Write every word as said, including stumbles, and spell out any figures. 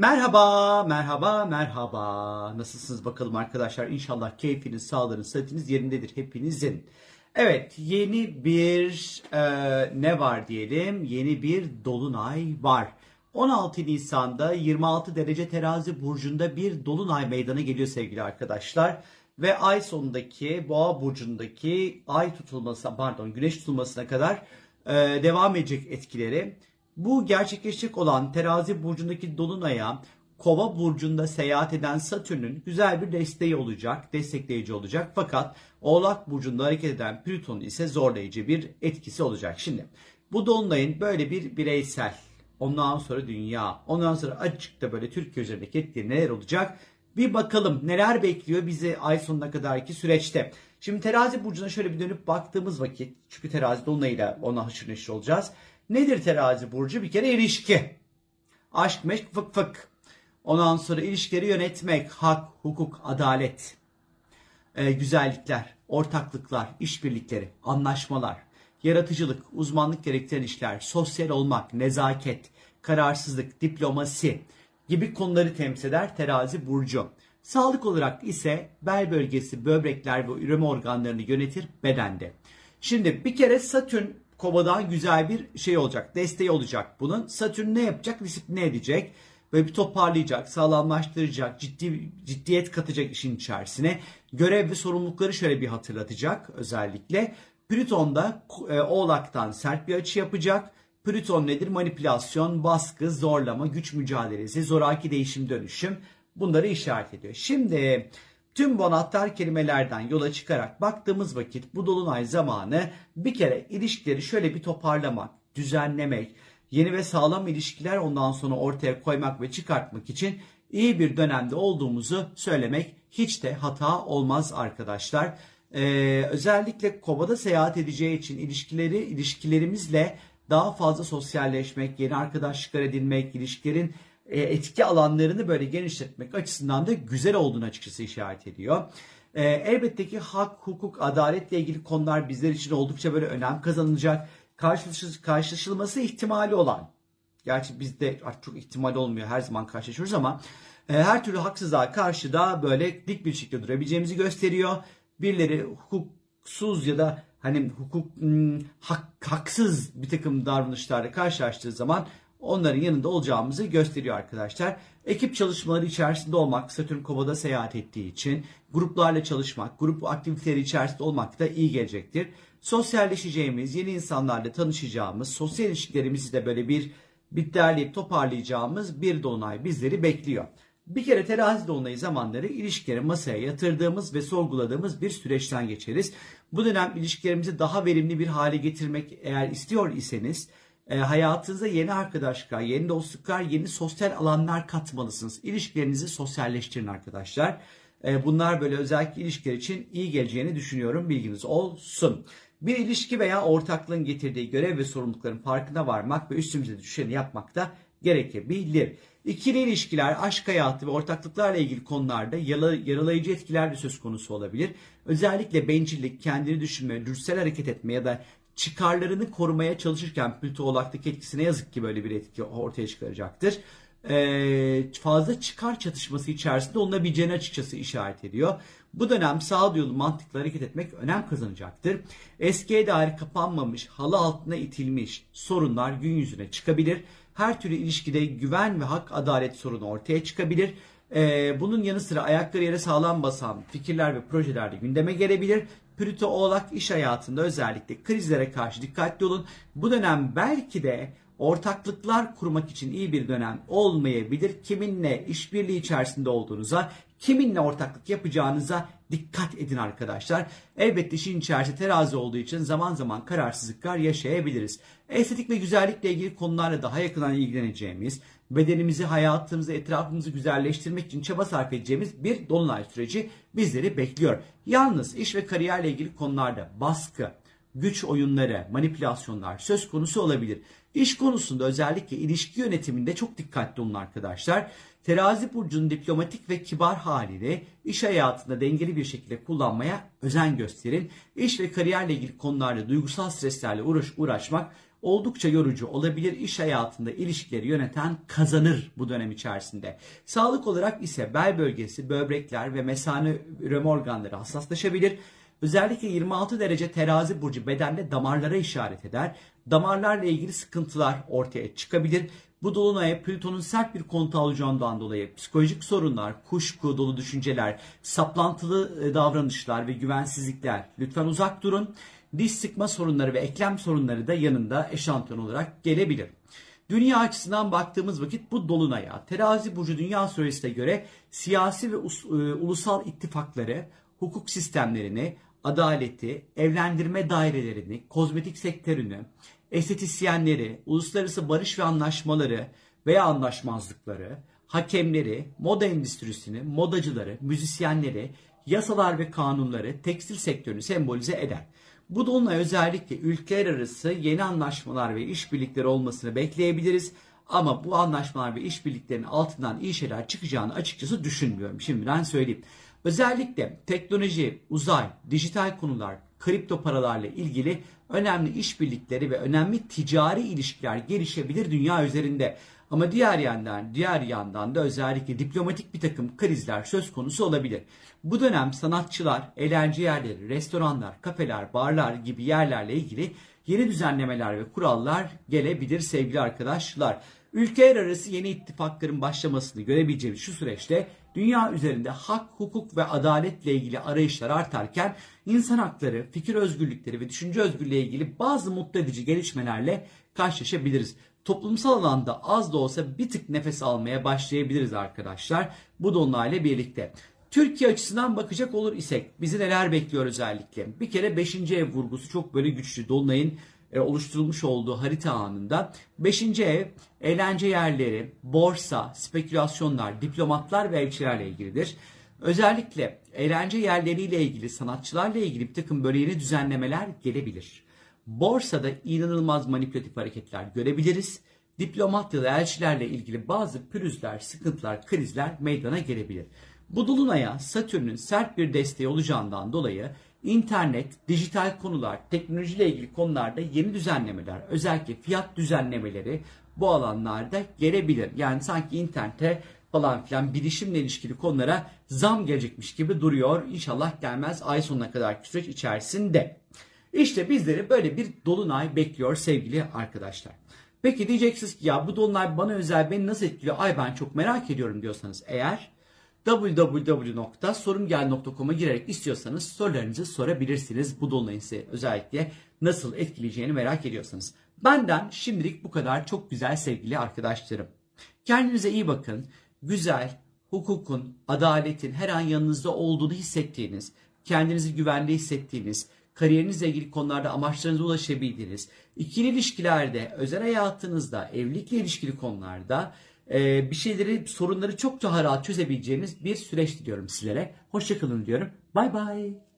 Merhaba, merhaba, merhaba. Nasılsınız bakalım arkadaşlar? İnşallah keyfiniz, sağlığınız, sıhhatiniz yerindedir hepinizin. Evet, yeni bir e, ne var diyelim? Yeni bir dolunay var. on altı Nisan'da yirmi altı derece terazi burcunda bir dolunay meydana geliyor sevgili arkadaşlar. Ve ay sonundaki boğa burcundaki ay tutulması, pardon güneş tutulmasına kadar e, devam edecek etkileri. Bu gerçekleşecek olan terazi burcundaki dolunaya kova burcunda seyahat eden Satürn'ün güzel bir desteği olacak, destekleyici olacak. Fakat oğlak burcunda hareket eden Plüton'un ise zorlayıcı bir etkisi olacak. Şimdi bu dolunayın böyle bir bireysel, ondan sonra dünya, ondan sonra açıkta böyle Türkiye üzerindeki etkileri neler olacak? Bir bakalım neler bekliyor bizi ay sonuna kadarki süreçte. Şimdi terazi burcuna şöyle bir dönüp baktığımız vakit, çünkü terazi dolunayıyla ona haşır neşir olacağız. Nedir terazi burcu? Bir kere ilişki. Aşk, meşk, fık fık. Ondan sonra ilişkileri yönetmek, hak, hukuk, adalet, e, güzellikler, ortaklıklar, işbirlikleri, anlaşmalar, yaratıcılık, uzmanlık gerektiren işler, sosyal olmak, nezaket, kararsızlık, diplomasi gibi konuları temsil eder terazi burcu. Sağlık olarak ise bel bölgesi, böbrekler ve üreme organlarını yönetir bedende. Şimdi bir kere Satürn kovadan güzel bir şey olacak, desteği olacak bunun. Satürn ne yapacak? Disipline edecek. Böyle bir toparlayacak, sağlamlaştıracak, ciddi ciddiyet katacak işin içerisine. Görev ve sorumlulukları şöyle bir hatırlatacak özellikle. Plüton da e, Oğlak'tan sert bir açı yapacak. Plüton nedir? Manipülasyon, baskı, zorlama, güç mücadelesi, zoraki değişim, dönüşüm, bunları işaret ediyor. Şimdi tüm bu anahtar kelimelerden yola çıkarak baktığımız vakit bu dolunay zamanı bir kere ilişkileri şöyle bir toparlamak, düzenlemek, yeni ve sağlam ilişkiler ondan sonra ortaya koymak ve çıkartmak için iyi bir dönemde olduğumuzu söylemek hiç de hata olmaz arkadaşlar. Ee, özellikle Kova'da seyahat edeceği için ilişkileri ilişkilerimizle daha fazla sosyalleşmek, yeni arkadaşlıklar edinmek, ilişkilerin etki alanlarını böyle genişletmek açısından da güzel olduğunu açıkçası işaret ediyor. Ee, elbette ki hak, hukuk, adaletle ilgili konular bizler için oldukça böyle önem kazanılacak. Karşılaş, karşılaşılması ihtimali olan, gerçi bizde artık çok ihtimal olmuyor, her zaman karşılaşıyoruz ama e, her türlü haksızlığa karşı da böyle dik bir şekilde durabileceğimizi gösteriyor. Birileri hukuksuz ya da hani hukuk hak, haksız bir takım davranışlarla karşılaştığı zaman onların yanında olacağımızı gösteriyor arkadaşlar. Ekip çalışmaları içerisinde olmak, Satürn Kova'da seyahat ettiği için gruplarla çalışmak, grup aktiviteleri içerisinde olmak da iyi gelecektir. Sosyalleşeceğimiz, yeni insanlarla tanışacağımız, sosyal ilişkilerimizi de böyle bir bitterleyip toparlayacağımız bir dolunay bizleri bekliyor. Bir kere terazi dolunayı zamanları ilişkileri masaya yatırdığımız ve sorguladığımız bir süreçten geçeriz. Bu dönem ilişkilerimizi daha verimli bir hale getirmek eğer istiyor iseniz, E, hayatınıza yeni arkadaşlıklar, yeni dostluklar, yeni sosyal alanlar katmalısınız. İlişkilerinizi sosyalleştirin arkadaşlar. E, bunlar böyle özellikle ilişkiler için iyi geleceğini düşünüyorum. Bilginiz olsun. Bir ilişki veya ortaklığın getirdiği görev ve sorumlulukların farkına varmak ve üstümüze düşeni yapmak da gerekebilir. İkili ilişkiler, aşk hayatı ve ortaklıklarla ilgili konularda yaralayıcı etkiler de söz konusu olabilir. Özellikle bencillik, kendini düşünme, dürüstsel hareket etme ya da çıkarlarını korumaya çalışırken Plüto Oğlak'taki etkisine yazık ki böyle bir etki ortaya çıkaracaktır. Ee, fazla çıkar çatışması içerisinde olunabileceğini açıkçası işaret ediyor. Bu dönem sağduyulu mantıklı hareket etmek önem kazanacaktır. Eskiye dair kapanmamış, halı altına itilmiş sorunlar gün yüzüne çıkabilir. Her türlü ilişkide güven ve hak adalet sorunu ortaya çıkabilir. Ee, bunun yanı sıra ayakları yere sağlam basan fikirler ve projeler de gündeme gelebilir. Plüto Oğlak iş hayatında özellikle krizlere karşı dikkatli olun. Bu dönem belki de ortaklıklar kurmak için iyi bir dönem olmayabilir. Kiminle işbirliği içerisinde olduğunuza, kiminle ortaklık yapacağınıza dikkat edin arkadaşlar. Elbette işin içerisinde terazi olduğu için zaman zaman kararsızlıklar yaşayabiliriz. Estetik ve güzellikle ilgili konularla daha yakından ilgileneceğimiz, bedenimizi, hayatımızı, etrafımızı güzelleştirmek için çaba sarf edeceğimiz bir dolunay süreci bizleri bekliyor. Yalnız iş ve kariyerle ilgili konularda baskı, güç oyunları, manipülasyonlar söz konusu olabilir. İş konusunda özellikle ilişki yönetiminde çok dikkatli olun arkadaşlar. Terazi burcunun diplomatik ve kibar halini iş hayatında dengeli bir şekilde kullanmaya özen gösterin. İş ve kariyerle ilgili konularda duygusal streslerle uğraş, uğraşmak oldukça yorucu olabilir. İş hayatında ilişkileri yöneten kazanır bu dönem içerisinde. Sağlık olarak ise bel bölgesi, böbrekler ve mesane römorganları hassaslaşabilir. Özellikle yirmi altı derece terazi burcu bedende damarlara işaret eder. Damarlarla ilgili sıkıntılar ortaya çıkabilir. Bu dolunaya Plüton'un sert bir kontağı olacağından dolayı psikolojik sorunlar, kuşku dolu düşünceler, saplantılı davranışlar ve güvensizlikler lütfen uzak durun. Diş sıkma sorunları ve eklem sorunları da yanında eşantiyon olarak gelebilir. Dünya açısından baktığımız vakit bu dolunaya terazi burcu dünya süresine göre siyasi ve ulusal ittifakları, hukuk sistemlerini, adaleti, evlendirme dairelerini, kozmetik sektörünü, estetisyenleri, uluslararası barış ve anlaşmaları veya anlaşmazlıkları, hakemleri, moda endüstrisini, modacıları, müzisyenleri, yasalar ve kanunları, tekstil sektörünü sembolize eder. Bu dolunay özellikle ülkeler arası yeni anlaşmalar ve işbirlikleri olmasını bekleyebiliriz. Ama bu anlaşmalar ve işbirliklerinin altından iyi şeyler çıkacağını açıkçası düşünmüyorum. Şimdiden söyleyeyim. Özellikle teknoloji, uzay, dijital konular, kripto paralarla ilgili önemli işbirlikleri ve önemli ticari ilişkiler gelişebilir dünya üzerinde. Ama diğer yandan, diğer yandan da özellikle diplomatik bir takım krizler söz konusu olabilir. Bu dönem sanatçılar, eğlence yerleri, restoranlar, kafeler, barlar gibi yerlerle ilgili yeni düzenlemeler ve kurallar gelebilir sevgili arkadaşlar. Ülkeler arası yeni ittifakların başlamasını görebileceğimiz şu süreçte dünya üzerinde hak, hukuk ve adaletle ilgili arayışlar artarken insan hakları, fikir özgürlükleri ve düşünce özgürlüğü ile ilgili bazı mutlu edici gelişmelerle karşılaşabiliriz. Toplumsal alanda az da olsa bir tık nefes almaya başlayabiliriz arkadaşlar bu dolunayla birlikte. Türkiye açısından bakacak olur isek bizi neler bekliyor özellikle? Bir kere beşinci ev vurgusu çok böyle güçlü dolunayın oluşturulmuş olduğu harita anında. beşinci ev eğlence yerleri, borsa, spekülasyonlar, diplomatlar ve elçilerle ilgilidir. Özellikle eğlence yerleriyle ilgili, sanatçılarla ilgili bir takım böyle yeni düzenlemeler gelebilir. Borsada inanılmaz manipülatif hareketler görebiliriz. Diplomat ya da elçilerle ilgili bazı pürüzler, sıkıntılar, krizler meydana gelebilir. Bu dolunaya Satürn'ün sert bir desteği olacağından dolayı İnternet, dijital konular, teknolojiyle ilgili konularda yeni düzenlemeler, özellikle fiyat düzenlemeleri bu alanlarda gelebilir. Yani sanki internete falan filan bilişimle ilişkili konulara zam gelecekmiş gibi duruyor. İnşallah gelmez ay sonuna kadarki süreç içerisinde. İşte bizleri böyle bir dolunay bekliyor sevgili arkadaşlar. Peki diyeceksiniz ki ya bu dolunay bana özel, beni nasıl etkiliyor? Ay ben çok merak ediyorum diyorsanız eğer w w w nokta sorumgel nokta com'a girerek istiyorsanız sorularınızı sorabilirsiniz. Bu dolunayın size özellikle nasıl etkileyeceğini merak ediyorsanız. Benden şimdilik bu kadar çok güzel sevgili arkadaşlarım. Kendinize iyi bakın. Güzel, hukukun, adaletin her an yanınızda olduğunu hissettiğiniz, kendinizi güvende hissettiğiniz, kariyerinizle ilgili konularda amaçlarınıza ulaşabildiğiniz, ikili ilişkilerde, özel hayatınızda, evlilikle ilişkili konularda bir şeyleri, sorunları çok daha rahat çözebileceğimiz bir süreç diliyorum sizlere. Hoşça kalın diyorum. Bay bay.